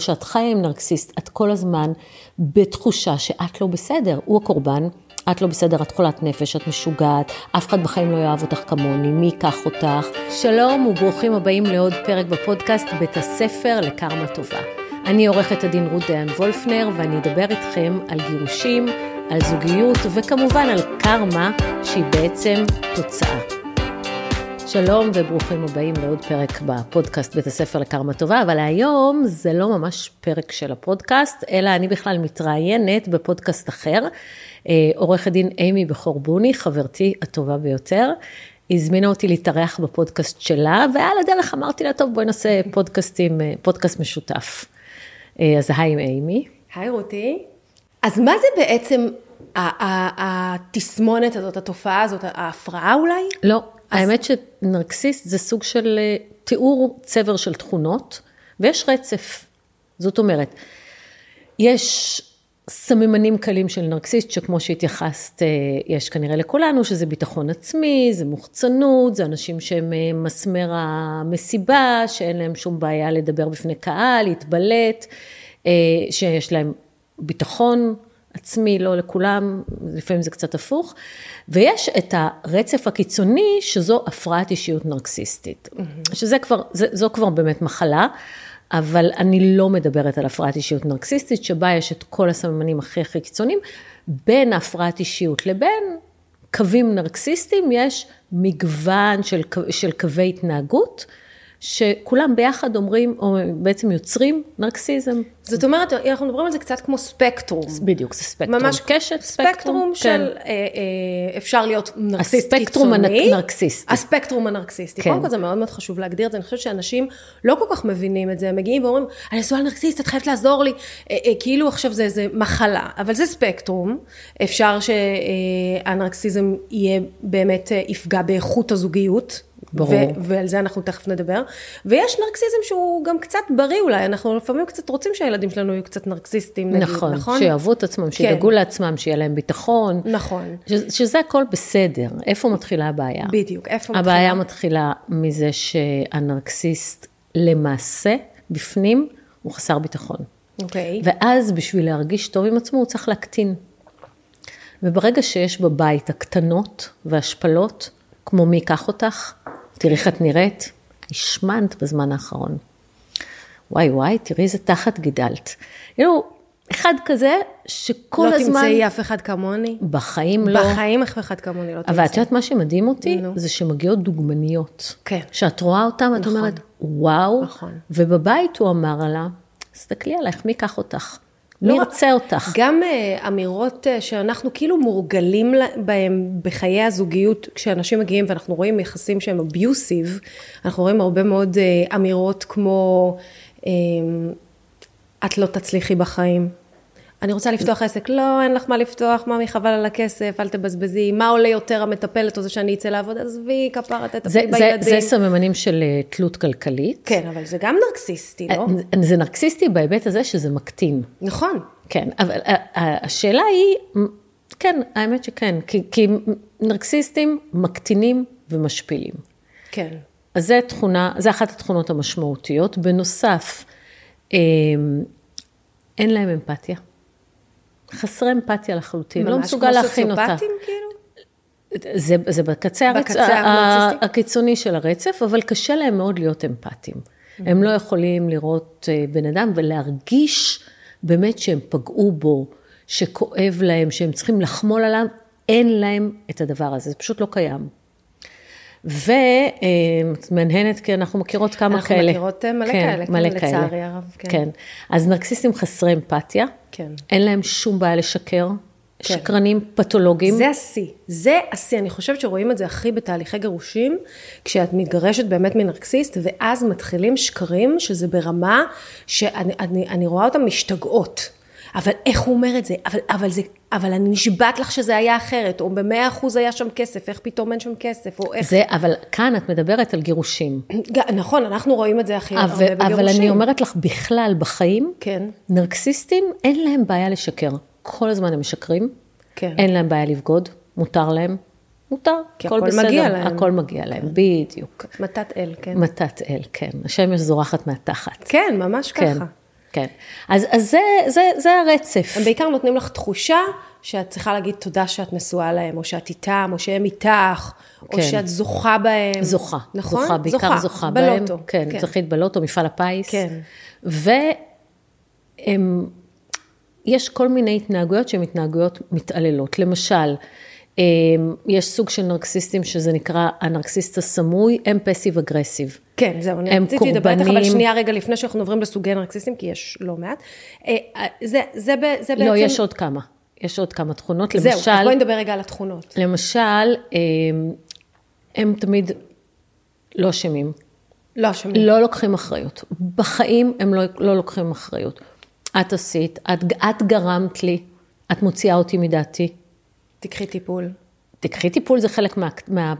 כשאת חיה עם נרקסיסט, את כל הזמן בתחושה שאת לא בסדר, הוא הקורבן, את לא בסדר, את חולת נפש, את משוגעת, אף אחד בחיים לא יאהב אותך כמוני, מי ייקח אותך? שלום וברוכים הבאים לעוד פרק בפודקאסט בית הספר לקרמה טובה. אני עורכת הדין רות דיין וולפנר ואני אדבר איתכם על גירושים, על זוגיות וכמובן על קרמה שהיא בעצם תוצאה. שלום וברוכים הבאים לעוד פרק בפודקאסט בית הספר לקרמה טובה, אבל היום זה לא ממש פרק של הפודקאסט, אלא אני בכלל מתראיינת בפודקאסט אחר. עורכת דין אימי בכור בוני, חברתי הטובה ביותר, הזמינה אותי להתארח בפודקאסט שלה, ועל הדרך אמרתי לה, טוב, בואי נעשה פודקאסט משותף. אז היי עם אימי. היי רותי. אז מה זה בעצם התסמונת הזאת, התופעה הזאת, ההפרעה אולי? לא. האמת שנרקסיסט זה סוג של תיאור צבר של תכונות, ויש רצף. זאת אומרת, יש סממנים קלים של נרקסיסט, שכמו שהתייחסת, יש כנראה לכולנו, שזה ביטחון עצמי, זה מוחצנות, זה אנשים שהם מסמר המסיבה, שאין להם שום בעיה לדבר בפני קהל, להתבלט, שיש להם ביטחון עצמי, לא לכולם, לפעמים זה קצת הפוך, ויש את הרצף הקיצוני, שזו הפרעת אישיות נרקסיסטית, שזו כבר באמת מחלה, אבל אני לא מדברת על הפרעת אישיות נרקסיסטית, שבה יש את כל הסממנים הכי הכי קיצוניים, בין הפרעת אישיות לבין קווים נרקסיסטיים, יש מגוון של קווי התנהגות, שכולם ביחד אומרים, או בעצם יוצרים נרקסיזם. זאת אומרת, אנחנו מדברים על זה קצת כמו ספקטרום. בדיוק, זה ספקטרום. ממש קשת ספקטרום של, אפשר להיות נרקסיסט קיצוני. הספקטרום הנרקסיסטי. קודם כל זה מאוד מאוד חשוב להגדיר את זה, אני חושבת שאנשים לא כל כך מבינים את זה, הם מגיעים ואומרים, אני סובל נרקסיסט, את חייבת לעזור לי, כאילו עכשיו זה איזה מחלה, אבל זה ספקטרום, אפשר שהנרקסיזם יהיה באמת, יפגע באיכות הזוגיות, ועל זה אנחנו תכף נדבר, ויש נרקסיזם שהוא גם קצת בריא אולי, אנחנו לפעמים קצת רוצים שהילדים שלנו יהיו קצת נרקסיסטים, נגיד, נכון? שיאהבו את עצמם, שידאגו לעצמם, שיהיה להם ביטחון, נכון. שזה הכל בסדר, איפה מתחילה הבעיה? בדיוק, איפה מתחילה? הבעיה מתחילה מזה שהנרקסיסט למעשה, בפנים, הוא חסר ביטחון. אוקיי. ואז בשביל להרגיש טוב עם עצמו, הוא צריך להקטין. וברגע שיש בבית הקטנות והשפלות, כמו מי ייקח אותך, תראי איך את נראית, השמנת בזמן האחרון. וואי וואי, תראי איזה תחת גידלת. יאללה, אחד כזה שכל הזמן... לא תמצאי אף אחד כמוני. בחיים לא. בחיים אף אחד כמוני לא תמצאי. אבל את יודעת מה שמדהים אותי, זה שמגיעות דוגמניות. כן. שאת רואה אותם, את אומרת, וואו. נכון. ובבית הוא אמר לה, תסתכלי עלייך, מי ייקח אותך? מי ירצה אותך? גם אמירות שאנחנו כאילו מורגלים בהם בחיי הזוגיות, כשאנשים מגיעים ואנחנו רואים יחסים שהם אביוסיב, אנחנו רואים הרבה מאוד אמירות כמו, את לא תצליחי בחיים. אני רוצה לפתוח עסק, לא, אין לך מה לפתוח, ממי חבל על הכסף, אל תבזבזי, מה עולה יותר המטפלת או זה שאני אצא לעבוד, עזבי, כפרה, תטפלי בילדים. זה סממנים של תלות כלכלית. כן, אבל זה גם נרקסיסטי, לא? זה נרקסיסטי בהיבט הזה שזה מקטין. נכון. כן, אבל השאלה היא, כן, האמת שכן, כי נרקסיסטים מקטינים ומשפילים. כן. אז זה תכונה, זה אחת התכונות המשמעותיות. בנוסף, אין להם אמפתיה. חסרי אמפתיה לחלוטין, לא מסוגל להכין אותה. ממש כמו סוציופטים כאילו? זה בקצה הקיצוני של הרצף, אבל קשה להם מאוד להיות אמפתיים. הם לא יכולים לראות בן אדם ולהרגיש באמת שהם פגעו בו, שכואב להם, שהם צריכים לחמול עליו, אין להם את הדבר הזה, זה פשוט לא קיים. ומנהנת, כי אנחנו מכירות כמה כאלה. אנחנו מכירות מלא כאלה, לצערי הרב. כן, אז נרקסיסטים חסרי אמפתיה, אין להם שום בעיה לשקר, שקרנים פתולוגיים. זה השיא, אני חושבת שרואים את זה הכי בתהליכי גירושים, כשאת מתגרשת באמת מנרקסיסט, ואז מתחילים שקרים, שזה ברמה שאני רואה אותם משתגעות. אבל איך הוא אומר את זה? אבל אני נשבעת לך שזה היה אחרת, או ב-100% היה שם כסף, איך פתאום אין שם כסף, או איך... זה, אבל כאן את מדברת על גירושים. נכון, אנחנו רואים את זה הכי הרבה בגירושים. אבל אני אומרת לך, בכלל בחיים, נרקסיסטים אין להם בעיה לשקר. כל הזמן הם משקרים, אין להם בעיה לבגוד, מותר להם. מותר, הכל בסדר, הכל מגיע להם, בדיוק. מתת אל, כן. השמש זורחת מהתחת. כן, ממש ככה. כן. אז זה הרצף. הם בעיקר נותנים לך תחושה שאת צריכה להגיד תודה שאת נשואה להם, או שאת איתם, או שהם איתך, או שאת זוכה בהם. זוכה. נכון? זוכה, בעיקר זוכה בהם. בלוטו. כן, זכית בלוטו, מפעל הפיס. כן. יש כל מיני התנהגויות שהן התנהגויות מתעללות. למשל, יש סוג של נרקסיסטים שזה נקרא הנרקסיסט הסמוי, הם פסיב אגרסיב. כן, זהו, אני רציתי לדבר איתך, אבל שנייה רגע לפני שאנחנו עוברים לסוגי נרקסיסטים, כי יש לא מעט. זה בעצם... לא, יש עוד כמה. יש עוד כמה תכונות, למשל... זהו, אז בואי נדבר רגע על התכונות. למשל, הם תמיד לא אשמים. לא אשמים. לא לוקחים אחריות. בחיים הם לא לוקחים אחריות. את עשית, את גרמת לי, את מוציאה אותי מדעתי. תקחי טיפול. תקחי טיפול זה חלק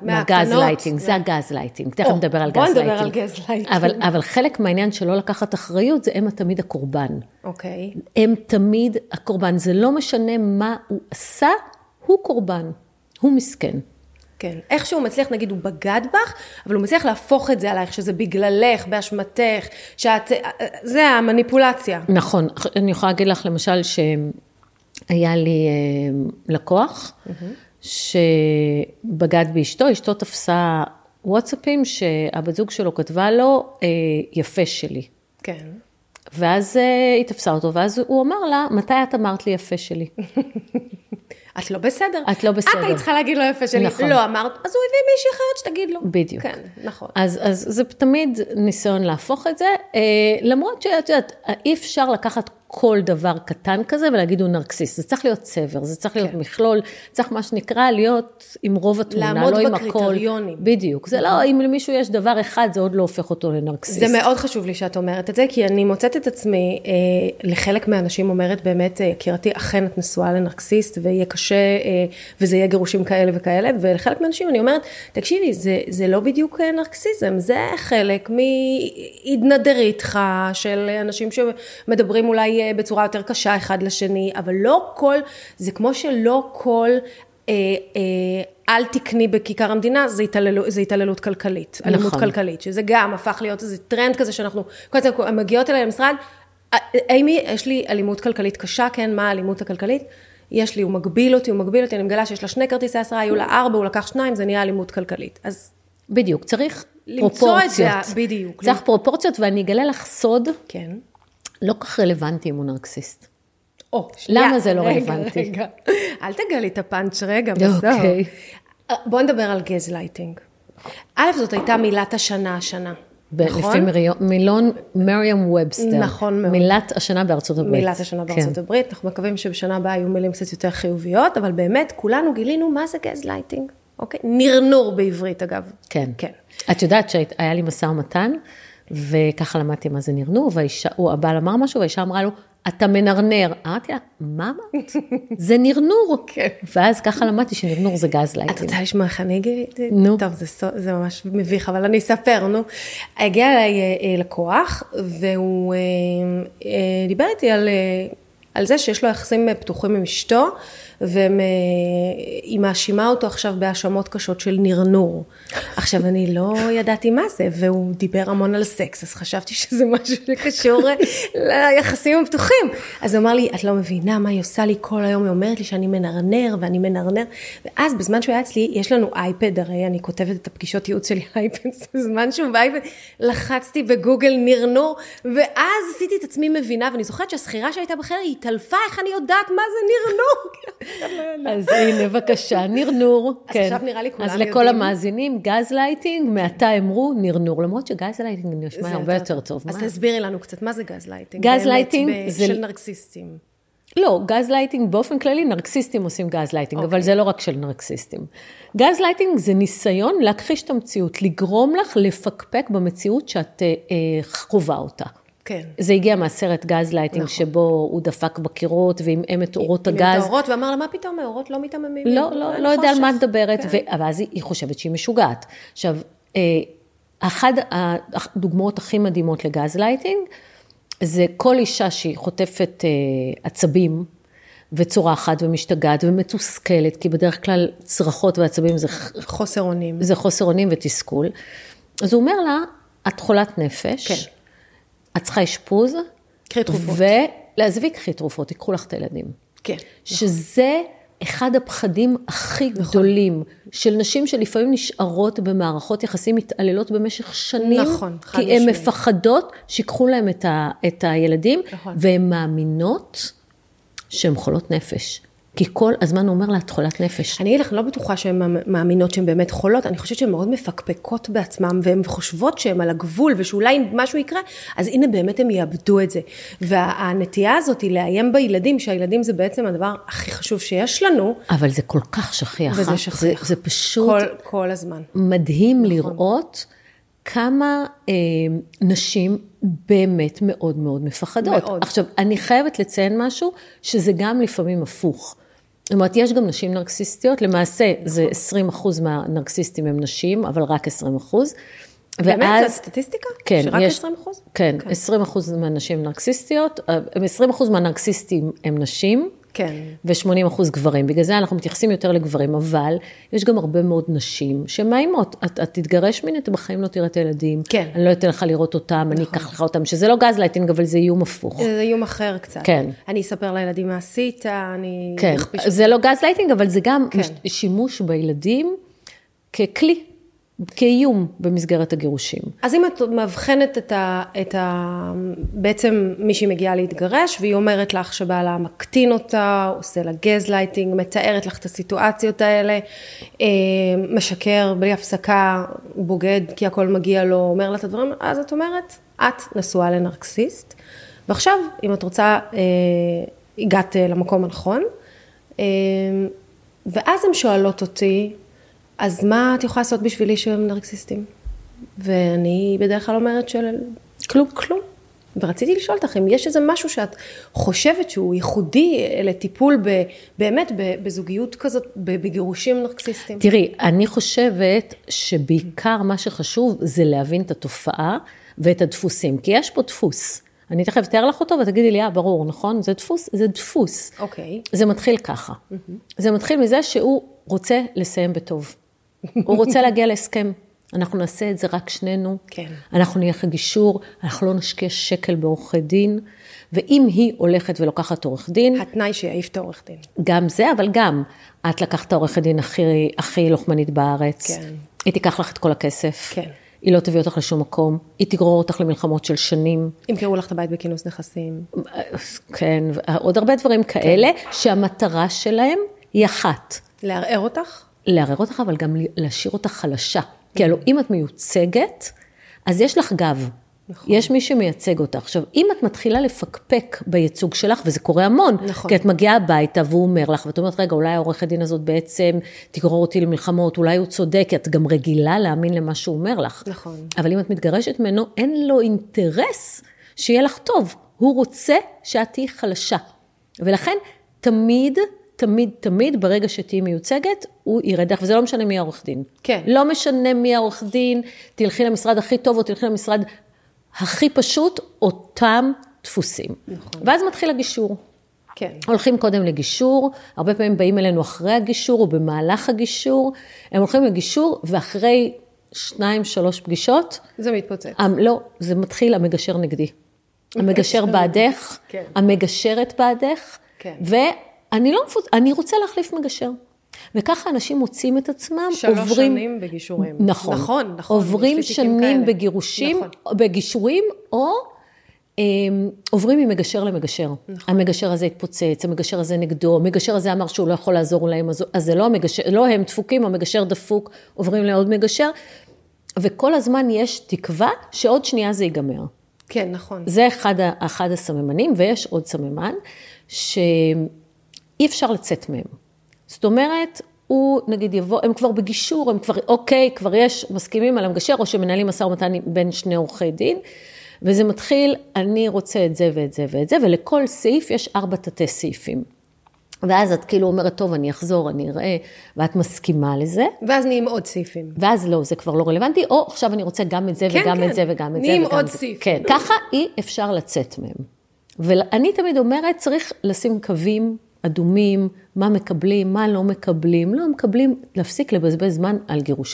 מהגז לייטינג, זה הגז לייטינג, תכף נדבר על גז לייטינג. בוא נדבר על גז לייטינג. אבל חלק מהעניין שלא לקחת אחריות, זה הם תמיד הקורבן. אוקיי. הם תמיד הקורבן, זה לא משנה מה הוא עשה, הוא קורבן, הוא מסכן. כן, איכשהו מצליח, נגיד, הוא בגד בך, אבל הוא מצליח להפוך את זה עלייך, שזה בגללך, באשמתך, שאת, זה המניפולציה. נכון, אני יכולה להגיד לך, למשל, שהיה לי לקוח, שבגד באשתו, אשתו תפסה וואטסאפים, שהבת זוג שלו כתבה לו, יפה שלי. כן. ואז היא תפסה אותו, ואז הוא אומר לה, מתי את אמרת לי יפה שלי? את לא בסדר. את לא בסדר. את היית צריכה להגיד לו יפה שלי. נכון. לא אמרת, אז הוא הביא מישהי אחרת שתגיד לו. בדיוק. כן, נכון. אז זה תמיד ניסיון להפוך את זה, למרות שאת יודעת, אי אפשר לקחת כל דבר קטן כזה ולהגיד הוא נרקסיסט. זה צריך להיות צבר, זה צריך להיות מכלול, צריך מה שנקרא להיות עם רוב התמונה, לא עם הכל. לעמוד בקריטריונים. בדיוק. זה לא, אם למישהו יש דבר אחד, זה עוד לא הופך אותו לנרקסיסט. זה מאוד חשוב לי שאת אומרת את זה, כי אני מוצאת את עצמי, לחלק מהאנשים אומרת באמת, יקירתי, אכן את נשואה לנרקסיסט, ויהיה קשה, וזה יהיה גירושים כאלה וכאלה, ולחלק מהאנשים אני אומרת, תקשיבי, זה לא בדיוק נרקסיזם, זה חלק מהתנדריתך של אנשים שמדברים אולי בצורה יותר קשה אחד לשני, אבל לא כל, זה כמו שלא כל, אל תקני בכיכר המדינה, זה התעללות כלכלית, אלימות כלכלית, שזה גם הפך להיות איזה טרנד כזה שאנחנו, כל הזמן מגיעות אליי למשרד, אימי, יש לי אלימות כלכלית קשה, כן, מה האלימות הכלכלית? יש לי, הוא מגביל אותי, אני מגלה שיש לה 2 כרטיסי אשראי, היו לה 4, הוא לקח 2, זה נהיה אלימות כלכלית. אז בדיוק, צריך פרופורציות. בדיוק. צריך פרופורציות, ואני אגלה לך סוד. כן. לא כך רלוונטי אם הוא נרקסיסט. למה זה לא רלוונטי? רגע, אל תגלי את הפאנץ' רגע, בסדר. בואו נדבר על גז לייטינג. א', זאת הייתה מילת השנה. לפי מילון מריאם ובסטר. נכון מאוד. מילת השנה בארצות הברית. אנחנו מקווים שבשנה הבאה היו מילים קצת יותר חיוביות, אבל באמת כולנו גילינו מה זה גז לייטינג. אוקיי? נרנור בעברית אגב. כן. את יודעת שהיה לי משא ומתן, וככה למדתי מה זה נרנור, והוא הבעל אמר משהו, והאישה אמרה לו, אתה מנרנר. אמרתי לה, מה אמרת? זה נרנור. כן. ואז ככה למדתי שנרנור זה גז לייטינג. את רוצה לשמוע איך אני גיליתי? נו. טוב, זה ממש מביך, אבל אני אספר, נו. הגיע אליי לקוח, והוא דיבר איתי על זה שיש לו יחסים פתוחים עם אשתו, והיא מאשימה אותו עכשיו בהאשמות קשות של נרנור. עכשיו, אני לא ידעתי מה זה, והוא דיבר המון על סקס, אז חשבתי שזה משהו שקשור ליחסים הפתוחים. אז הוא אמר לי, את לא מבינה מה היא עושה לי כל היום, היא אומרת לי שאני מנרנר, ואז בזמן שהוא היה אצלי, יש לנו אייפד, הרי אני כותבת את הפגישות ייעוץ שלי אייפד, בזמן שהוא באייפד, לחצתי בגוגל נרנור, ואז עשיתי את עצמי מבינה, ואני זוכרת שהסחירה שהייתה בחדר, היא התעלפה, איך אני יודעת מה זה נרנור? אז הנה, בבקשה, נרנור. אז עכשיו נראה לי כולם יודעים. אז לכל המאזינים, גז לייטינג, מעתה אמרו נרנור, למרות שגז לייטינג נשמע הרבה יותר טוב. אז תסבירי לנו קצת, מה זה גז לייטינג? גז לייטינג זה... של נרקסיסטים. לא, גז לייטינג באופן כללי, נרקסיסטים עושים גז לייטינג, אבל זה לא רק של נרקסיסטים. גז לייטינג זה ניסיון להכחיש את המציאות, לגרום לך לפקפק במציאות שאת חווה אותה. כן. זה הגיע מהסרט גז לייטינג, נכון. שבו הוא דפק בקירות, ועם אמת אורות הגז. עם האורות, ואמר לה, מה פתאום, האורות לא מתעממים? לא יודע על מה את דברת, כן. ואז היא חושבת שהיא משוגעת. עכשיו, אחת הדוגמאות הכי מדהימות לגז לייטינג, זה כל אישה שהיא חוטפת עצבים, וצורחת ומשתגעת ומתוסכלת, כי בדרך כלל צרחות ועצבים זה... חוסר אונים. זה חוסר אונים ותסכול. אז הוא אומר לה, את חולת נפש. כן. את צריכה אשפוז, קחי תרופות. ולהזביא, קחי תרופות, תיקחו לך את הילדים. כן. שזה אחד הפחדים הכי גדולים של נשים שלפעמים נשארות במערכות יחסים מתעללות במשך שנים, כי הן מפחדות שיקחו להם את הילדים, והן מאמינות שהן חולות נפש. כי כל הזמן הוא אומר לה, את חולת נפש. אני לא בטוחה שהן מאמינות שהן באמת חולות, אני חושבת שהן מאוד מפקפקות בעצמם, והן חושבות שהן על הגבול, ושאולי אם משהו יקרה, אז הנה באמת הן יאבדו את זה. והנטייה הזאת היא לאיים בילדים, שהילדים זה בעצם הדבר הכי חשוב שיש לנו. אבל זה כל כך שכיח. וזה שכיח. זה פשוט... כל הזמן. מדהים לראות כמה נשים באמת מאוד מאוד מפחדות. עכשיו, אני חייבת לציין משהו, שזה גם לפעמים הפוך. זאת אומרת, יש גם נשים נרקסיסטיות, למעשה זה 20% מהנרקסיסטים הם נשים, אבל רק 20%. באמת, זה סטטיסטיקה? כן. שרק 20%? כן, 20% מהנשים נרקסיסטיות, 20% מהנרקסיסטים הם נשים, ו-80% גברים. בגלל זה אנחנו מתייחסים יותר לגברים, אבל יש גם הרבה מאוד נשים שמאיימות. את תתגרש מן, אתה בחיים לא תראה את הילדים. כן. אני לא אתן לך לראות אותם, אני אקח לך אותם, שזה לא גזלייטינג, אבל זה איום הפוך. זה איום אחר קצת. כן. אני אספר לילדים מה עשית, אני... כן, זה לא גזלייטינג, אבל זה גם שימוש בילדים ככלי, כאיום במסגרת הגירושים. אז אם את מבחנת בעצם מישהי מגיעה להתגרש, והיא אומרת לך שבעלה מקטין אותה, עושה לה גזלייטינג, מתארת לך את הסיטואציות האלה, משקר בלי הפסקה, בוגד כי הכל מגיע לו, אומר לה את הדברים, אז את אומרת, את נשואה לנרקסיסט, ועכשיו, אם את רוצה, הגעת למקום הנכון, ואז הן שואלות אותי, אז מה את יכולה לעשות בשבילי שהם נרקסיסטים? ואני בדרך כלל אומרת של כלום. ורציתי לשאול אותך, אם יש איזה משהו שאת חושבת שהוא ייחודי לטיפול באמת בזוגיות כזאת, בגירושים נרקסיסטים? תראי, אני חושבת שבעיקר מה שחשוב זה להבין את התופעה ואת הדפוסים, כי יש פה דפוס. אני תכף תאר לך אותו ותגידי לי, ברור, נכון? זה דפוס? זה דפוס. אוקיי. זה מתחיל ככה. זה מתחיל מזה שהוא רוצה לסיים בטוב. הוא רוצה להגיע להסכם. אנחנו נעשה את זה רק שנינו. כן. אנחנו נהיה גישור, אנחנו לא נשקיע שקל בעורכי דין, ואם היא הולכת ולוקחת עורך דין... התנאי שיעיף את העורך דין. גם זה, אבל גם את לקחת עורך הדין הכי לוחמנית בארץ. כן. היא תיקח לך את כל הכסף. כן. היא לא תביא אותך לשום מקום, היא תגרור אותך למלחמות של שנים. אם קראו לך את הבית בכינוס נכסים. כן, עוד הרבה דברים כאלה, שהמטרה שלהם היא אחת. לערער אותך? לערער אותך, אבל גם להשאיר אותך חלשה. כי הלוא אם את מיוצגת, אז יש לך גב. יש מי שמייצג אותך. עכשיו, אם את מתחילה לפקפק בייצוג שלך, וזה קורה המון, כי את מגיעה הביתה והוא אומר לך, ואת אומרת, רגע, אולי העורך הדין הזאת בעצם תגרור אותי למלחמות, אולי הוא צודק, כי את גם רגילה להאמין למה שהוא אומר לך. נכון. אבל אם את מתגרשת ממנו, אין לו אינטרס שיהיה לך טוב. הוא רוצה שאת תהיי חלשה. ולכן, תמיד... תמיד, תמיד, ברגע שתהי מיוצגת, הוא ירדך, וזה לא משנה מי העורך דין. כן. לא משנה מי העורך דין, תלכי למשרד הכי טוב, או תלכי למשרד הכי פשוט, אותם דפוסים. נכון. ואז מתחיל הגישור. כן. הולכים קודם לגישור, הרבה פעמים באים אלינו אחרי הגישור, או במהלך הגישור, הם הולכים לגישור, ואחרי 2-3 פגישות... זה מתפוצץ. לא, זה מתחיל המגשר נגדי. המגשר בעדך, כן. המגשרת בעדך, כן. אני רוצה להחליף מגשר. וככה אנשים מוצאים את עצמם, 3 שנים בגישורים. נכון. עוברים שנים בגירושים, נכון. בגישורים, או עוברים ממגשר למגשר. נכון. המגשר הזה התפוצץ, המגשר הזה נגדו, המגשר הזה אמר שהוא לא יכול לעזור להם, אז זה לא המגשר, לא הם דפוקים, המגשר דפוק, עוברים לעוד מגשר, וכל הזמן יש תקווה שעוד שנייה זה ייגמר. כן, נכון. זה אחד הסממנים, ויש עוד סממן, אי אפשר לצאת מהם. זאת אומרת, הוא נגיד יבוא, הם כבר בגישור, הם כבר, אוקיי, כבר יש מסכימים על המגשר, או שמנהלים משא ומתן בין שני עורכי דין, וזה מתחיל, אני רוצה את זה ואת זה ואת זה, ולכל סעיף יש 4 תתי סעיפים. ואז את כאילו אומרת, טוב, אני אחזור, אני אראה, ואת מסכימה לזה. ואז נהיים עוד סעיפים. ואז לא, זה כבר לא רלוונטי, או עכשיו אני רוצה גם את זה כן, וגם כן. את זה וגם את זה. נהיים עוד סעיפים. כן, ככה אי אפשר לצאת מהם. ואני תמיד אומרת, צריך לשים קווים אדומים, מה מקבלים, מה לא מקבלים, לא מקבלים להפסיק לבזבז זמן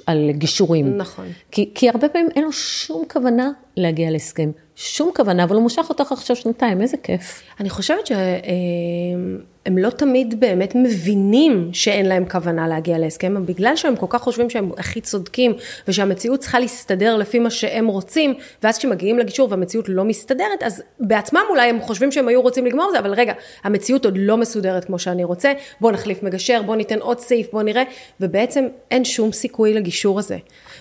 על גישורים. נכון. כי הרבה פעמים אין לו שום כוונה להגיע להסכם, שום כוונה, אבל הוא מושך אותך עכשיו שנתיים, איזה כיף. אני חושבת שהם לא תמיד באמת מבינים שאין להם כוונה להגיע להסכם, בגלל שהם כל כך חושבים שהם הכי צודקים, ושהמציאות צריכה להסתדר לפי מה שהם רוצים, ואז כשמגיעים לגישור והמציאות לא מסתדרת, אז בעצמם אולי הם חושבים שהם היו רוצים לגמור את זה, אבל רגע, המציאות עוד לא מסודרת כמו שאני רוצה, בוא נחליף מגשר, בוא ניתן עוד סעיף, בוא נראה, ובעצם אין שום סיכוי לגישור הזה.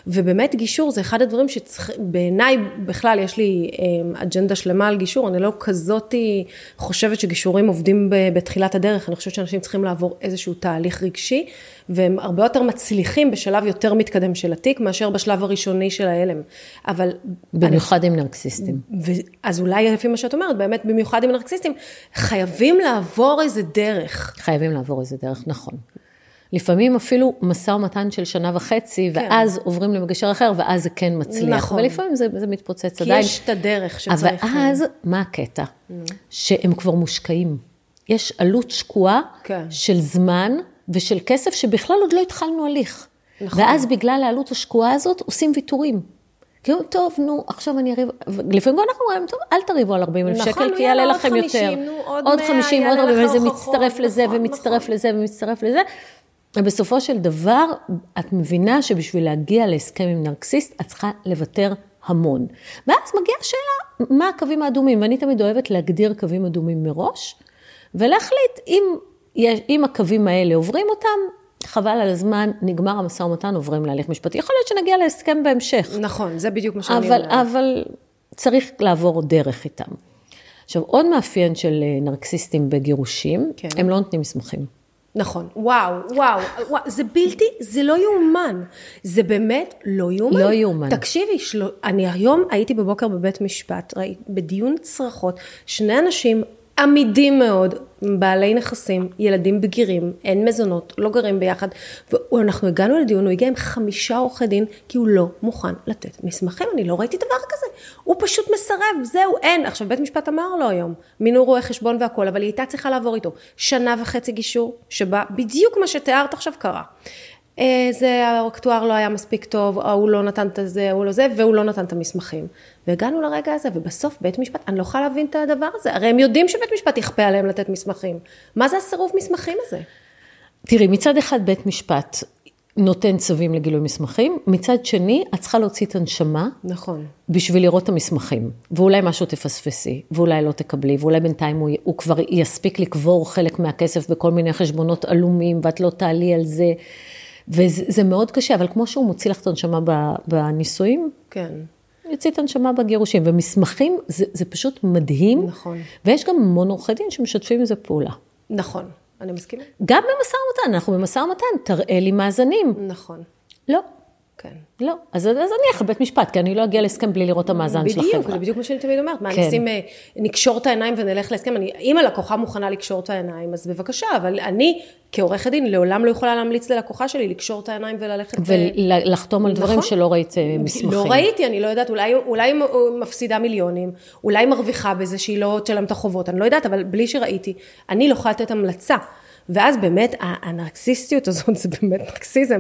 ובאמת גישור זה אחד הדברים שבעיניי בכלל יש לי אג'נדה שלמה על גישור, אני לא כזאת חושבת שגישורים עובדים בתחילת הדרך, אני חושבת שאנשים צריכים לעבור איזשהו תהליך רגשי, והם הרבה יותר מצליחים בשלב יותר מתקדם של התיק, מאשר בשלב הראשוני של ההלם. אבל במיוחד עם נרקסיסטים. אז אולי לפי מה שאת אומרת, באמת במיוחד עם נרקסיסטים, חייבים לעבור איזה דרך. חייבים לעבור איזה דרך, נכון. לפעמים אפילו מסע ומתן של שנה וחצי, כן. ואז עוברים למגשר אחר, ואז זה כן מצליח. נכון. אבל לפעמים זה מתפוצץ כי עדיין. כי יש את הדרך שצריך. אבל אז, מה הקטע? שהם כבר מושקעים. יש עלות שקועה כן. של זמן ושל כסף, שבכלל עוד לא התחלנו הליך. נכון. ואז בגלל העלות השקועה הזאת, עושים ויתורים. כאילו, טוב, נו, עכשיו אני אריב, לפעמים אנחנו אומרים, טוב, אל תריבו על 40,000 שקל, כי יעלה לכם יותר. עוד 50, עוד 40, וזה מצטרף לזה, ומצטרף לזה, ומצטרף לזה. ובסופו של דבר, את מבינה שבשביל להגיע להסכם עם נרקסיסט, את צריכה לוותר המון. ואז מגיעה השאלה, מה הקווים האדומים? ואני תמיד אוהבת להגדיר קווים אדומים מראש, ולהחליט, אם הקווים האלה עוברים אותם, חבל על הזמן, נגמר המשא ומתן, עוברים להליך משפטי. יכול להיות שנגיע להסכם בהמשך. נכון, זה בדיוק מה שאני אומרת. אבל צריך לעבור דרך איתם. עכשיו, עוד מאפיין של נרקסיסטים בגירושים, כן. הם לא נותנים מסמכים. נכון, וואו, זה בלתי, זה לא יאומן, זה באמת לא יאומן. לא יאומן. תקשיבי, אני היום הייתי בבוקר בבית משפט, בדיון צרחות, שני אנשים עמידים מאוד, בעלי נכסים, ילדים בגירים, אין מזונות, לא גרים ביחד, ואנחנו הגענו לדיון, הוא הגיע עם 5 עורכי דין, כי הוא לא מוכן לתת מסמכים, אני לא ראיתי דבר כזה, הוא פשוט מסרב, זהו, אין. עכשיו, בית משפט אמר לו היום, מינו רואה חשבון והכל, אבל היא הייתה צריכה לעבור איתו, 1.5 שנה גישור, שבה בדיוק מה שתיארת עכשיו קרה. זה, האקטואר לא היה מספיק טוב, הוא לא נתן את זה, הוא לא זה, והוא לא נתן את המסמכים. והגענו לרגע הזה, ובסוף בית משפט, אני לא יכולה להבין את הדבר הזה, הרי הם יודעים שבית משפט יכפה עליהם לתת מסמכים. מה זה הסירוב מסמכים הזה? תראי, מצד אחד בית משפט נותן צווים לגילוי מסמכים, מצד שני, את צריכה להוציא את הנשמה, נכון. בשביל לראות את המסמכים, ואולי משהו תפספסי, ואולי לא תקבלי, ואולי בינתיים הוא כבר יספיק לקבור חלק מהכסף בכל מיני חשבונות אלומים, ואת לא תעלי על זה. וזה מאוד קשה, אבל כמו שהוא מוציא לך את הנשמה בניסויים, כן. יוציא את הנשמה בגירושים, ומסמכים זה פשוט מדהים, נכון. ויש גם המון עורכי דין שמשתפים איזה פעולה. נכון, אני מסכימה. גם במסע ומתן, אנחנו במסע ומתן, תראה לי מאזנים. נכון. לא. כן. לא, אז אני אחת בית משפט, כי אני לא אגיע להסכם בלי לראות המאזן של החברה. בדיוק, זה בדיוק מה שאני תמיד אומרת. מה, נקשור את העיניים ונלך להסכם? אם הלקוחה מוכנה לקשור את העיניים, אז בבקשה, אבל אני כעורך הדין לעולם לא יכולה להמליץ ללקוחה שלי לקשור את העיניים וללכת... ולחתום על דברים שלא ראית מסמכים. לא ראיתי, אני לא יודעת, אולי מפסידה מיליונים, אולי מרוויחה בזה שהיא לא תשלם את החובות, אני לא יודעת, אבל בלי שראיתי, אני לא יכולה לתת המלצה. ואז באמת, הנרקסיסטיות הזאת, זה באמת נרקסיזם,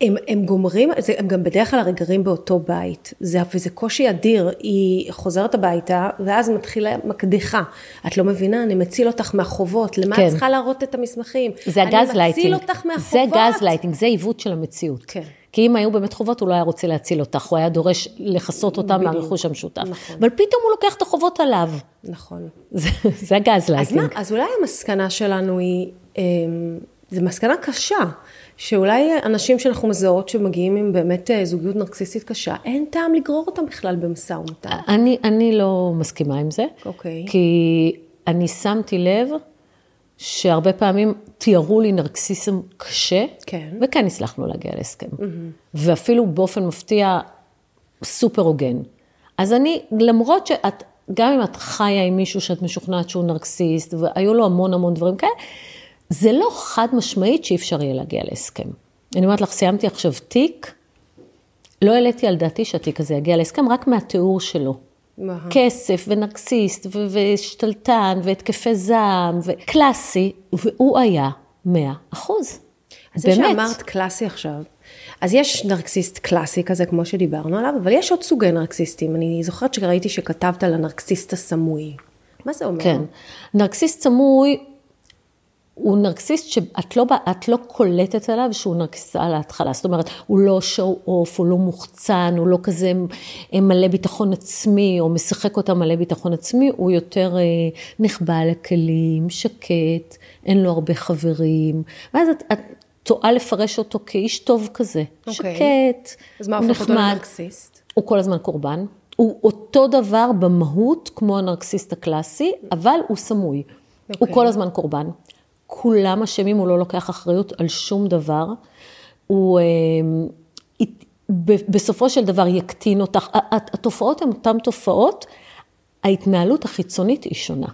הם גומרים, הם גם בדרך כלל גרים באותו בית, וזה קושי אדיר, היא חוזרת הביתה, ואז מתחילה מקדיחה, את לא מבינה, אני מציל אותך מהחובות, למה את צריכה להראות את המסמכים? זה הגז לייטינג, זה גז לייטינג, זה עיוות של המציאות. כן. כי אם היו באמת חובות, הוא לא היה רוצה להציל אותך, הוא היה דורש לחסות אותם מהרכוש המשותף. נכון. אבל פתאום הוא לוקח את החובות עליו. נכון. זה הגז לייטינג. אז מה, אז אולי המסקנה שלנו היא, זו מסקנה קשה, שאולי אנשים שאנחנו מזהות שמגיעים עם באמת זוגיות נרקסיסטית קשה, אין טעם לגרור אותם בכלל במשא ומתן. אני לא מסכימה עם זה. אוקיי. כי אני שמתי לב, שהרבה פעמים תיארו לי נרקסיזם קשה, כן. וכן הצלחנו להגיע להסכם. ואפילו באופן מפתיע סופר הוגן. אז אני, למרות שאת, גם אם את חיה עם מישהו שאת משוכנעת שהוא נרקסיסט, והיו לו המון דברים כאלה, זה לא חד משמעית שאי אפשר יהיה להגיע להסכם. אני אומרת לך, סיימתי עכשיו תיק, לא העליתי על דעתי שהתיק הזה יגיע להסכם, רק מהתיאור שלו. כסף ונרקסיסט ושתלטן והתקפי זעם וקלאסי, והוא היה 100%. אז באמת. שאמרת קלאסי עכשיו, אז יש נרקסיסט קלאסי כזה, כמו שדיברנו עליו, אבל יש עוד סוגי נרקסיסטים. אני זוכרת שראיתי שכתבת על הנרקסיסט הסמוי. מה זה אומר? כן. נרקסיסט סמוי הוא נרקסיסט שאת לא קולטת עליו שהוא נרקסיסט על ההתחלה. זאת אומרת, הוא לא שואו-אוף, הוא לא מוחצן, הוא לא כזה מלא ביטחון עצמי, או משחק אותה מלא ביטחון עצמי, הוא יותר נחבא לכלים, שקט, אין לו הרבה חברים. ואז את תועה לפרש אותו כאיש טוב כזה. שקט, אז מה הופך אותו לנרקסיסט? הוא כל הזמן קורבן. הוא אותו דבר במהות כמו הנרקסיסט הקלאסי, אבל הוא סמוי. הוא כל הזמן קורבן. כולם אשמים, הוא לא לוקח אחריות על שום דבר. הוא בסופו של דבר יקטין אותך. התופעות הן אותן תופעות, ההתנהלות החיצונית היא שונה.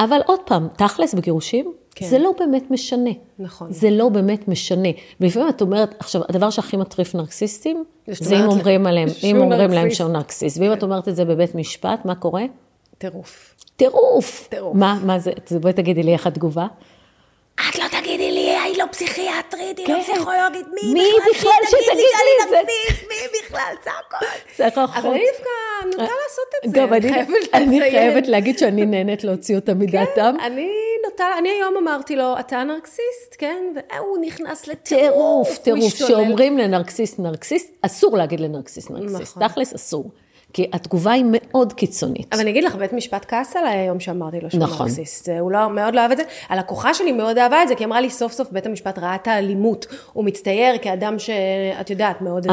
אבל עוד פעם, תכלס בגירושים, כן. זה לא באמת משנה. נכון. זה לא באמת משנה. ולפעמים את אומרת, עכשיו, הדבר שהכי מטריף נרקסיסטים, זה אם אומרים עליהם, אם אומרים להם שהוא נרקסיסט. ואם את אומרת את זה בבית משפט, מה קורה? טירוף. טירוף. מה זה? בואי תגידי לי איך התגובה. את לא תגידי לי, היא לא פסיכיאטרית, היא לא פסיכולוגית, מי בכלל שתגיד לי את זה? מי בכלל, זה הכל. אבל דווקא, נוטה לעשות את זה. אני חייבת להגיד שאני נהנית להוציא אותה מדעתם. אני היום אמרתי לו, אתה נרקסיסט, כן? והוא נכנס לטירוף. טירוף, שאומרים לנרקסיסט, נרקסיסט, אסור להגיד לנרקסיסט, נרקסיסט. תכלס אסור. כי התגובה היא מאוד קיצונית. אבל אני אגיד לך, בית משפט כעס עליי היום שאמרתי לו שהוא נרקסיסט. הוא מאוד לא אהב את זה. הלקוחה שלי מאוד אהבה את זה, כי אמרה לי סוף סוף בית המשפט ראה את האלימות. הוא מצטייר כאדם שאת יודעת מאוד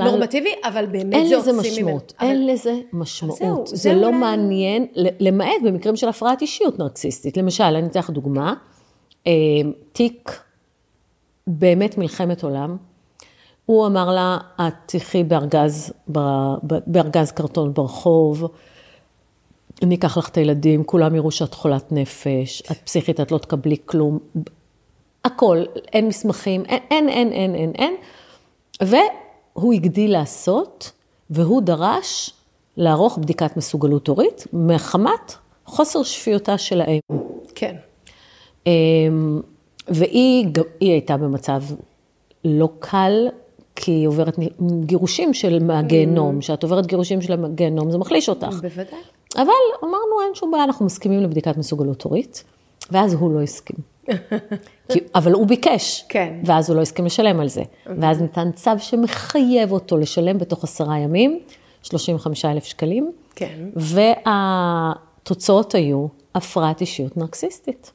נורמטיבי, אבל באמת זה עושים ממנו. אין לזה משמעות. זה לא מעניין, למעט במקרים של הפרעת אישיות נרקסיסטית. למשל, אני אתן לך דוגמה, תיק באמת מלחמת עולם, הוא אמר לה, את תחי בארגז קרטון ברחוב, אני אקח לך את הילדים, כולם יראו שאת חולת נפש, את פסיכית, את לא תקבלי כלום, הכל, אין מסמכים, אין. והוא הגדיל לעשות, והוא דרש לערוך בדיקת מסוגלות הורית, מחמת חוסר שפיותה של האם. כן. והיא הייתה במצב לא קל, כי היא עוברת גירושים של מהגיהנום, שאת עוברת גירושים של מהגיהנום, זה מחליש אותך. בוודאי. אבל אמרנו, אין שום בעיה, אנחנו מסכימים לבדיקת מסוגלות הורית, ואז הוא לא הסכים. אבל הוא ביקש. כן. ואז הוא לא הסכים לשלם על זה. ואז ניתן צו שמחייב אותו לשלם בתוך 10 ימים, 35,000 שקלים. כן. והתוצאות היו הפרעת אישיות נרקסיסטית.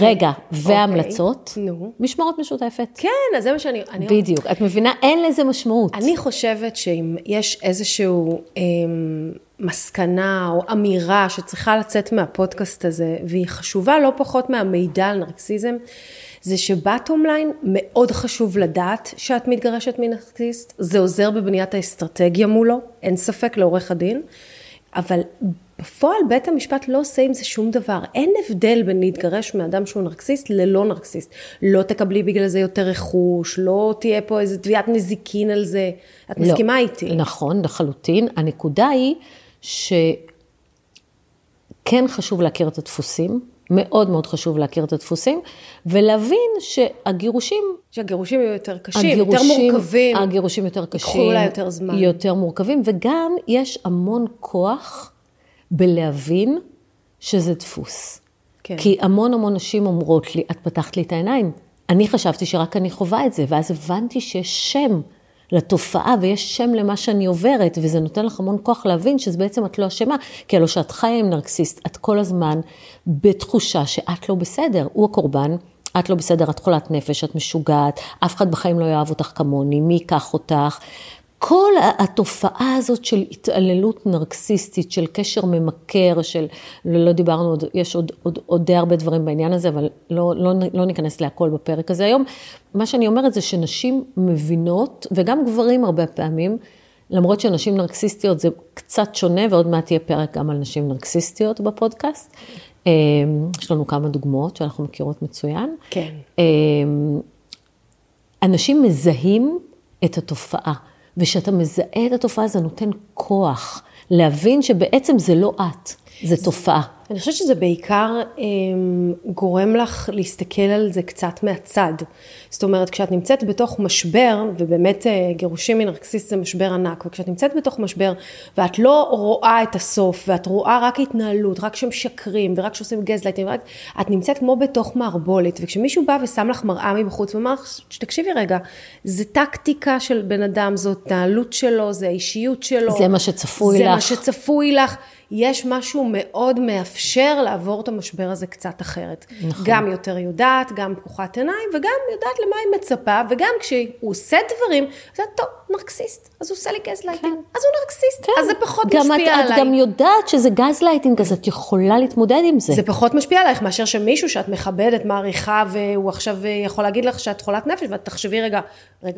רגע, וההמלצות, משמרות משותפת. כן, אז זה מה שאני... בדיוק, את מבינה, אין לזה משמעות. אני חושבת שאם יש איזשהו מסקנה או אמירה שצריכה לצאת מהפודקאסט הזה, והיא חשובה לא פחות מהמידע על נרקסיזם, זה שבטום ליין מאוד חשוב לדעת שאת מתגרשת מנרקסיסט, זה עוזר בבניית האסטרטגיה מולו, אין ספק לעורך הדין, אבל בפועל בית המשפט לא עושה עם זה שום דבר. אין הבדל בין להתגרש מאדם שהוא נרקסיסט ללא נרקסיסט. לא תקבלי בגלל זה יותר רכוש, לא תהיה פה איזו תביעת נזיקין על זה. את מסכימה איתי? נכון, לחלוטין. הנקודה היא שכן חשוב להכיר את הדפוסים, מאוד מאוד חשוב להכיר את הדפוסים, ולהבין שהגירושים יהיו יותר קשים, יותר מורכבים. הגירושים יותר קשים. יקחו לה יותר זמן. יותר מורכבים, וגם יש המון כוח בלהבין שזה דפוס. כן. כי המון נשים אומרות לי, את פתחת לי את העיניים. אני חשבתי שרק אני חווה את זה, ואז הבנתי שיש שם לתופעה, ויש שם למה שאני עוברת, וזה נותן לך המון כוח להבין שזה בעצם את לא אשמה, כי הלוא שאת חיה עם נרקסיסט, את כל הזמן בתחושה שאת לא בסדר. הוא הקורבן, את לא בסדר, את חולת נפש, את משוגעת, אף אחד בחיים לא יאהב אותך כמוני, מי ייקח אותך? כל התופעה הזאת של התעללות נרקסיסטית, של קשר ממכר, של, לא דיברנו, יש עוד די הרבה דברים בעניין הזה, אבל לא ניכנס להכל בפרק הזה היום. מה שאני אומרת זה שנשים מבינות, וגם גברים הרבה פעמים, למרות שנשים נרקסיסטיות זה קצת שונה, ועוד מעט תהיה פרק גם על נשים נרקסיסטיות בפודקאסט. יש לנו כמה דוגמאות שאנחנו מכירות מצוין. כן. אנשים מזהים את התופעה. ושאתה מזהה את התופעה, זה נותן כוח להבין שבעצם זה לא את. זה תופעה. אני חושבת שזה בעיקר גורם לך להסתכל על זה קצת מהצד. זאת אומרת, כשאת נמצאת בתוך משבר, ובאמת גירושים מנרקסיסט זה משבר ענק, וכשאת נמצאת בתוך משבר, ואת לא רואה את הסוף, ואת רואה רק התנהלות, רק שהם שקרים, ורק שעושים גזלייטים, את נמצאת כמו בתוך מערבולת, וכשמישהו בא ושם לך מראה מבחוץ, ואומר לך, תקשיבי רגע, זה טקטיקה של בן אדם, זו התנהלות שלו, זה האישיות שלו. זה מה שצפוי לך. זה מה שצפוי לך. יש משהו מאוד מאפשר לעבור את המשבר הזה קצת אחרת. נכון. גם יותר יודעת, גם פקוחת עיניים, וגם יודעת למה היא מצפה, וגם כשהוא עושה דברים, אז את טוב, נרקסיסט, אז הוא עושה לי גזלייטינג, כן. אז הוא נרקסיסט, כן. אז זה פחות משפיע עליי. את גם יודעת שזה גזלייטינג, אז את יכולה להתמודד עם זה. זה פחות משפיע עלייך, מאשר שמישהו שאת מכבדת, מעריכה, והוא עכשיו יכול להגיד לך שאת חולת נפש, ואת תחשבי רגע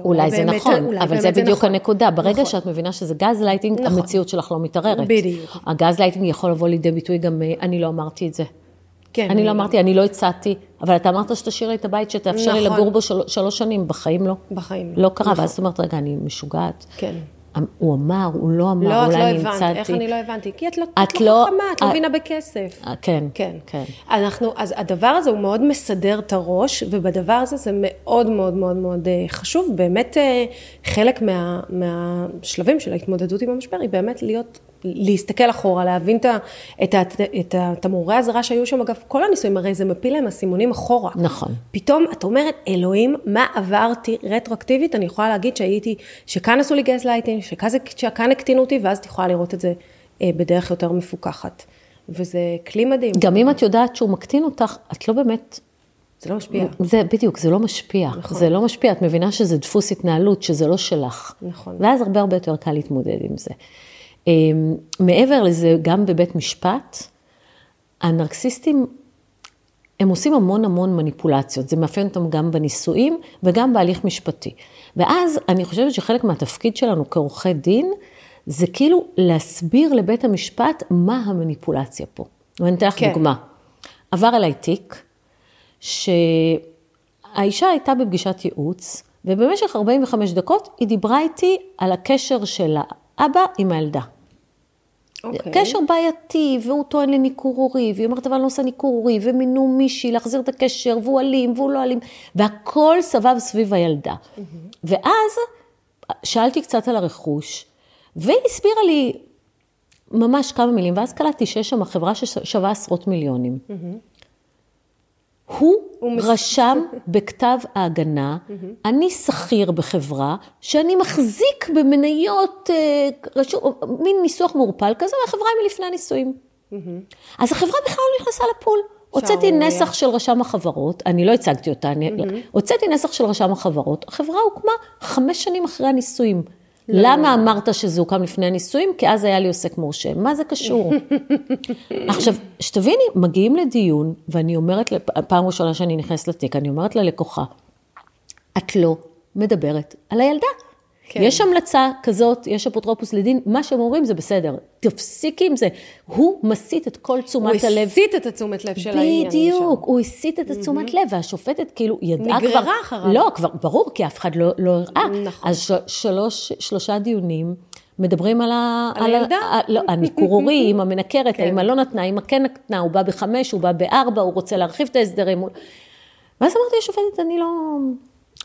אולי זה באמת, נכון, אולי אבל זה בדיוק נכון. הנקודה. ברגע נכון. שאת מבינה שזה גזלייטינג, נכון. המציאות שלך לא מתערערת. בדיוק. הגזלייטינג יכול לבוא לידי ביטוי גם, אני לא אמרתי את זה. כן, אני לא אמרתי, אני לא הצעתי, אבל אתה אמרת שתשאיר לי את הבית, שתאפשר לי לגור בו 3 שנים, בחיים לא. בחיים לא. לא קרה, ואז זאת אומרת, רגע, אני משוגעת. כן. הוא אמר, הוא לא אמר, אולי אני הצעתי. לא, את לא הבנת, איך אני לא הבנתי? כי את לא חכמה, את לא מבינה בכסף. כן, כן. אז הדבר הזה הוא מאוד מסדר את הראש, ובדבר הזה זה מאוד מאוד מאוד מאוד חשוב. באמת חלק מהשלבים של ההתמודדות עם המשבר, היא באמת להיות... להסתכל אחורה, להבין את המורה הזרה שהיו שם, אגב, כל הניסויים הרי זה מפיל להם הסימונים אחורה. נכון. פתאום את אומרת, אלוהים, מה עברתי רטרואקטיבית? אני יכולה להגיד שכאן עשו לי גזלייטינג, שכאן הקטינו אותי, ואז את יכולה לראות את זה בדרך יותר מפוקחת. וזה כלי מדהים. גם אם את יודעת שהוא מקטין אותך, את לא באמת... זה לא משפיע. זה, בדיוק, זה לא משפיע. נכון. זה לא משפיע, את מבינה שזה דפוס התנהלות, שזה לא שלך. נכון. ואז הרבה יותר קל להתמודד עם זה. מעבר לזה, גם בבית משפט, הנרקסיסטים, הם עושים המון המון מניפולציות. זה מאפיין אותם גם בנישואים וגם בהליך משפטי. ואז אני חושבת שחלק מהתפקיד שלנו כעורכי דין, זה כאילו להסביר לבית המשפט מה המניפולציה פה. ואני אתן לך דוגמה. עבר אליי תיק, שהאישה הייתה בפגישת ייעוץ, ובמשך 45 דקות היא דיברה איתי על הקשר שלה. אבא עם הילדה. Okay. קשר בעייתי, והוא טוען לניקור הורי, והיא אומרת, אבל אני לא עושה ניקור הורי, ומינו מישהי להחזיר את הקשר, והוא אלים, והוא לא אלים, והכל סבב סביב הילדה. Mm-hmm. ואז שאלתי קצת על הרכוש, והיא הסבירה לי ממש כמה מילים, ואז קלטתי שיש שם חברה ששווה $10 מיליון. Mm-hmm. הוא רשם בכתב ההגנה, אני שכיר בחברה, שאני מחזיק במניות, מין ניסוח מורפל כזה, והחברה היא מלפני הניסויים. אז החברה בכלל לא נכנסה לפול. הוצאתי נסח של רשם החברות, אני לא הצגתי אותה, הוצאתי נסח של רשם החברות, החברה הוקמה 5 שנים אחרי הניסויים. למה אמרת שזה הוקם לפני הניסויים? כי אז היה לי עוסק מורשה. מה זה קשור? עכשיו, שתביני, מגיעים לדיון, ואני אומרת, פעם ראשונה שאני נכנס לתיק, אני אומרת ללקוחה, את לא מדברת על הילדה. כן. יש המלצה כזאת, יש אפוטרופוס לדין, מה שהם אומרים זה בסדר, תפסיק עם זה. הוא מסית את כל תשומת הלב. הוא הסית את התשומת לב של העניין. בדיוק, הוא הסית את התשומת לב, והשופטת כאילו ידעה כבר... נגררה אחריו. לא, כבר ברור, כי אף אחד לא הראה. נכון. אז 3 דיונים מדברים על ה... על הילדה? לא, הניקורורי, עם המנקרת, האמא לא נתנה, האמא כן נתנה, הוא בא ב5, הוא בא ב4, הוא רוצה להרחיב את ההסדרים. ואז אמרתי, השופטת, אני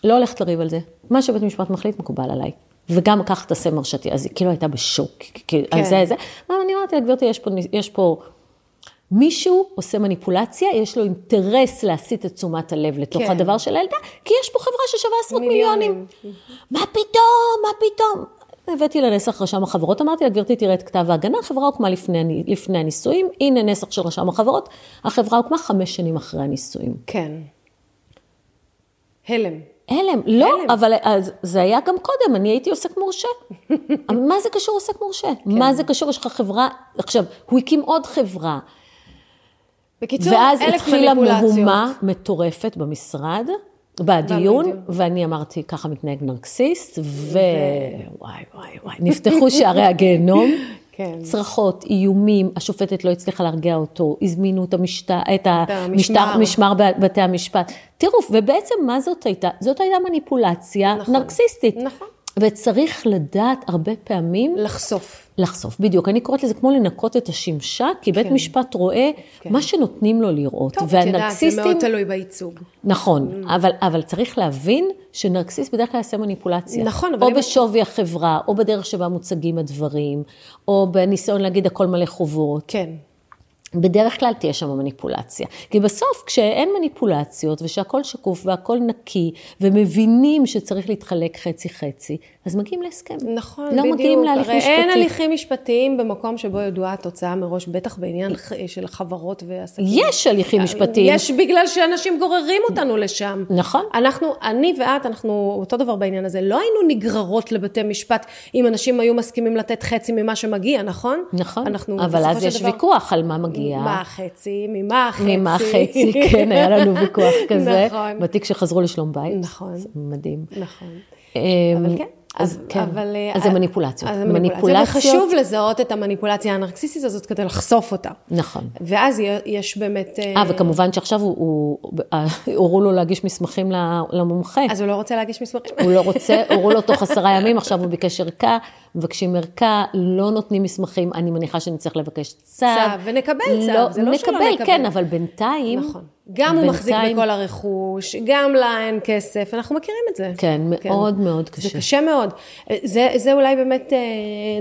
לא הולכת לריב על זה. מה שבית משפט מחליט מקובל עליי. וגם כך תעשה מרשתי. אז היא כאילו הייתה בשוק. כן. על זה. אני אמרתי לה, גברתי, יש פה מישהו עושה מניפולציה, יש לו אינטרס להסיט את תשומת הלב לתוך כן. הדבר של הילדה, כי יש פה חברה ששווה $10 מיליון. מה פתאום? הבאתי לנסח רשם החברות, אמרתי לה, גברתי, תראה את כתב ההגנה, החברה הוקמה לפני הניסויים, הנה נסח של רשם החברות, החברה הוקמה 5 שנים אחרי הניסויים. כן. הלם. הלם, לא, אבל זה היה גם קודם, אני הייתי עוסק מורשה. מה זה קשור עוסק מורשה? מה זה קשור? יש לך חברה, עכשיו, הוא הקים עוד חברה. בקיצור, ואז התחילה מהומה מטורפת במשרד, בדיון, ואני אמרתי, ככה מתנהג נרקסיסט, וואי, נפתחו שערי הגיהנום, צרחות, איומים, השופטת לא הצליחה להרגיע אותו, הזמינו את המשמר בתי המשפט. תראו, ובעצם מה זאת הייתה? זאת הייתה מניפולציה נרקסיסטית. וצריך לדעת הרבה פעמים... לחשוף, בדיוק. אני קוראת לזה כמו לנקות את השמשה, כי בית משפט רואה מה שנותנים לו לראות. טוב, זה מאוד תלוי בייצוג. נכון, אבל צריך להבין שנרקסיסט בדרך כלל יעשה מניפולציה. נכון, אבל... או בשווי החברה, או בדרך שבה מוצגים הדברים, או בניסיון להגיד הכל מלא חובות. כן. בדרך כלל תהיה שם מניפולציה. כי בסוף, כשאין מניפולציות, ושהכל שקוף והכל נקי, ומבינים שצריך להתחלק חצי-חצי, אז מגיעים להסכם. נכון, בדיוק. לא מגיעים להליך משפטי. אין הליכים משפטיים במקום שבו ידועה התוצאה מראש, בטח בעניין של החברות והעסקים. יש הליכים משפטיים. יש בגלל שאנשים גוררים אותנו לשם. נכון. אני ואת, אנחנו אותו דבר בעניין הזה, לא היינו נגררות לבתי משפט, אם אנשים היו מסכימים לתת חצי ממה שמגיע, נכון? נכון. אבל אז יש ויכוח על מה מגיע. ממה חצי, כן, היה לנו ויכוח כזה. נכון. בתיק שחזרו לשלום בית. נכון. זה מדהים. נכון. אבל כן. אז זה מניפולציות. זה חשוב לזהות את המניפולציה הנרקסיסטית הזאת כדי לחשוף אותה. נכון. ואז יש באמת... וכמובן שעכשיו הורו לו להגיש מסמכים למומחה. אז הוא לא רוצה להגיש מסמכים. הוא לא רוצה, הורו לו תוך 10 ימים, עכשיו הוא ביקש ערכה, מבקשים ערכה, לא נותנים מסמכים, אני מניחה שנצטרך לבקש צו. ונקבל צו, זה לא שלא נקבל. כן, אבל בינתיים... נכון. גם הוא מחזיק בכל הרכוש, גם לה אין כסף, אנחנו מכירים את זה. כן, מאוד מאוד קשה. זה קשה מאוד. זה אולי באמת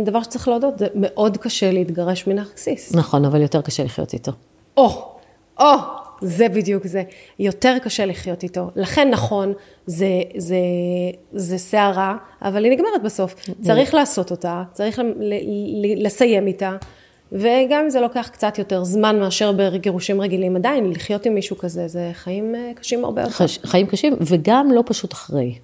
דבר שצריך להודות, זה מאוד קשה להתגרש מנרקסיסט. נכון, אבל יותר קשה לחיות איתו. זה בדיוק זה. יותר קשה לחיות איתו. לכן נכון, זה שערה, אבל היא נגמרת בסוף. צריך לעשות אותה, צריך לסיים איתה. וגם זה לוקח קצת יותר זמן מאשר בגירושים רגילים. עדיין, לחיות עם מישהו כזה, זה חיים קשים הרבה יותר. חיים קשים, וגם לא פשוט אחרי.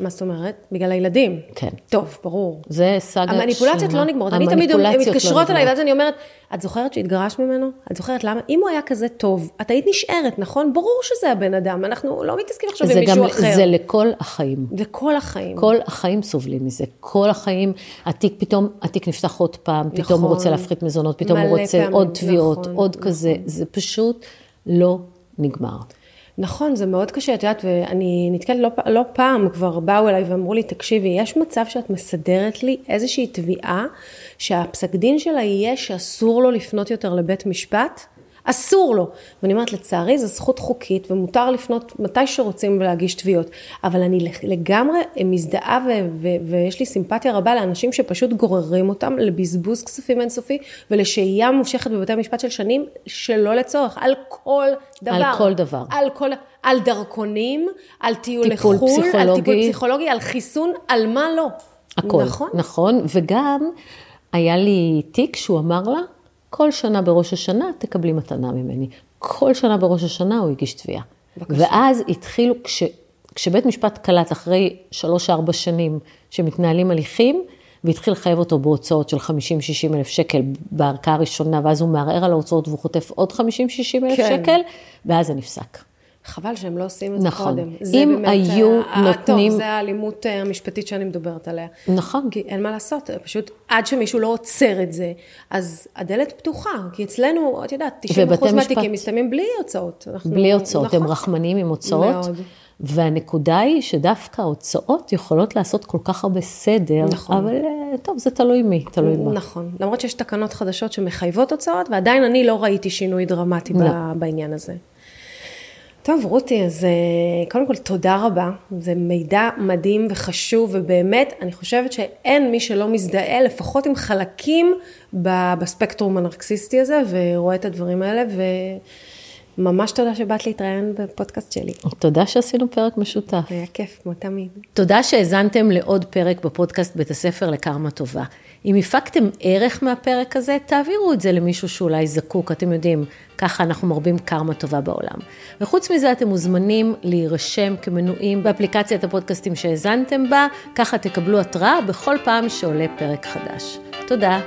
מה זאת אומרת? בגלל הילדים? כן. טוב, ברור. זה סגת... המניפולציות לא נגמרות. אני תמיד מתקשרות עליי, ואז אני אומרת, את זוכרת שהתגרש ממנו? את זוכרת למה? אם הוא היה כזה טוב, את היית נשארת, נכון? ברור שזה הבן אדם. אנחנו לא מתעסקים עכשיו עם מישהו אחר. זה לכל החיים. לכל החיים. כל החיים סובלים מזה. כל החיים, התיק נפתח עוד פעם, פתאום הוא רוצה להפחית מזונות, פתאום הוא רוצה עוד תביעות, עוד כזה. זה פשוט לא נגמר. נכון, זה מאוד קשה, את יודעת, ואני נתקלת לא פעם, כבר באו אליי ואמרו לי, תקשיבי, יש מצב שאת מסדרת לי איזושהי תביעה, שהפסק דין שלה יהיה שאסור לו לפנות יותר לבית משפט? אסור לו. ואני אומרת, לצערי, זו זכות חוקית, ומותר לפנות מתי שרוצים ולהגיש תביעות. אבל אני לגמרי מזדהה, ויש לי סימפתיה רבה לאנשים שפשוט גוררים אותם לבזבוז כספים אינסופי, ולשהייה מושכת בבתי המשפט של שנים, שלא לצורך, על כל דבר. על כל דבר. על דרכונים, על טיול לחול, על טיפול פסיכולוגי, על חיסון, על מה לא. הכל, נכון. וגם היה לי תיק שהוא אמר לה, כל שנה בראש השנה תקבלי מתנה ממני. כל שנה בראש השנה הוא הגיש תביעה. ואז התחילו, כשבית משפט קלט אחרי 3-4 שנים שמתנהלים הליכים, והתחיל לחייב אותו בהוצאות של 50-60 אלף שקל בערכה הראשונה, ואז הוא מערער על ההוצאות והוא חוטף עוד 50-60 אלף שקל, ואז זה נפסק. חבל שהם לא עושים את זה קודם. אם היו נותנים... טוב, זה האלימות המשפטית שאני מדברת עליה. נכון. כי אין מה לעשות, פשוט עד שמישהו לא עוצר את זה, אז הדלת פתוחה, כי אצלנו, את יודעת, 90% מהתיקים מסתיימים בלי הוצאות. בלי הוצאות, הם רחמנים עם הוצאות. מאוד. והנקודה היא שדווקא ההוצאות יכולות לעשות כל כך הרבה סדר, אבל טוב, זה תלוי מי, תלוי מה. נכון, למרות שיש תקנות חדשות שמחייבות הוצאות, ועדיין אני לא ראיתי שינוי דרמטי בעניין הזה. טוב, רותי, אז קודם כל תודה רבה, זה מידע מדהים וחשוב, ובאמת אני חושבת שאין מי שלא מזדהה, לפחות עם חלקים בספקטרום הנרקסיסטי הזה, ורואה את הדברים האלה, וממש תודה שבאת להתראיין בפודקאסט שלי. תודה שעשינו פרק משותף. היה כיף, כמו תמיד. תודה שהזנתם לעוד פרק בפודקאסט בית הספר לקרמה טובה. אם הפקתם ערך מהפרק הזה, תעבירו את זה למישהו שאולי זקוק, אתם יודעים, ככה אנחנו מרבים קרמה טובה בעולם. וחוץ מזה אתם מוזמנים להירשם כמנויים באפליקציית הפודקאסטים שהזנתם בה, ככה תקבלו התראה בכל פעם שעולה פרק חדש. תודה.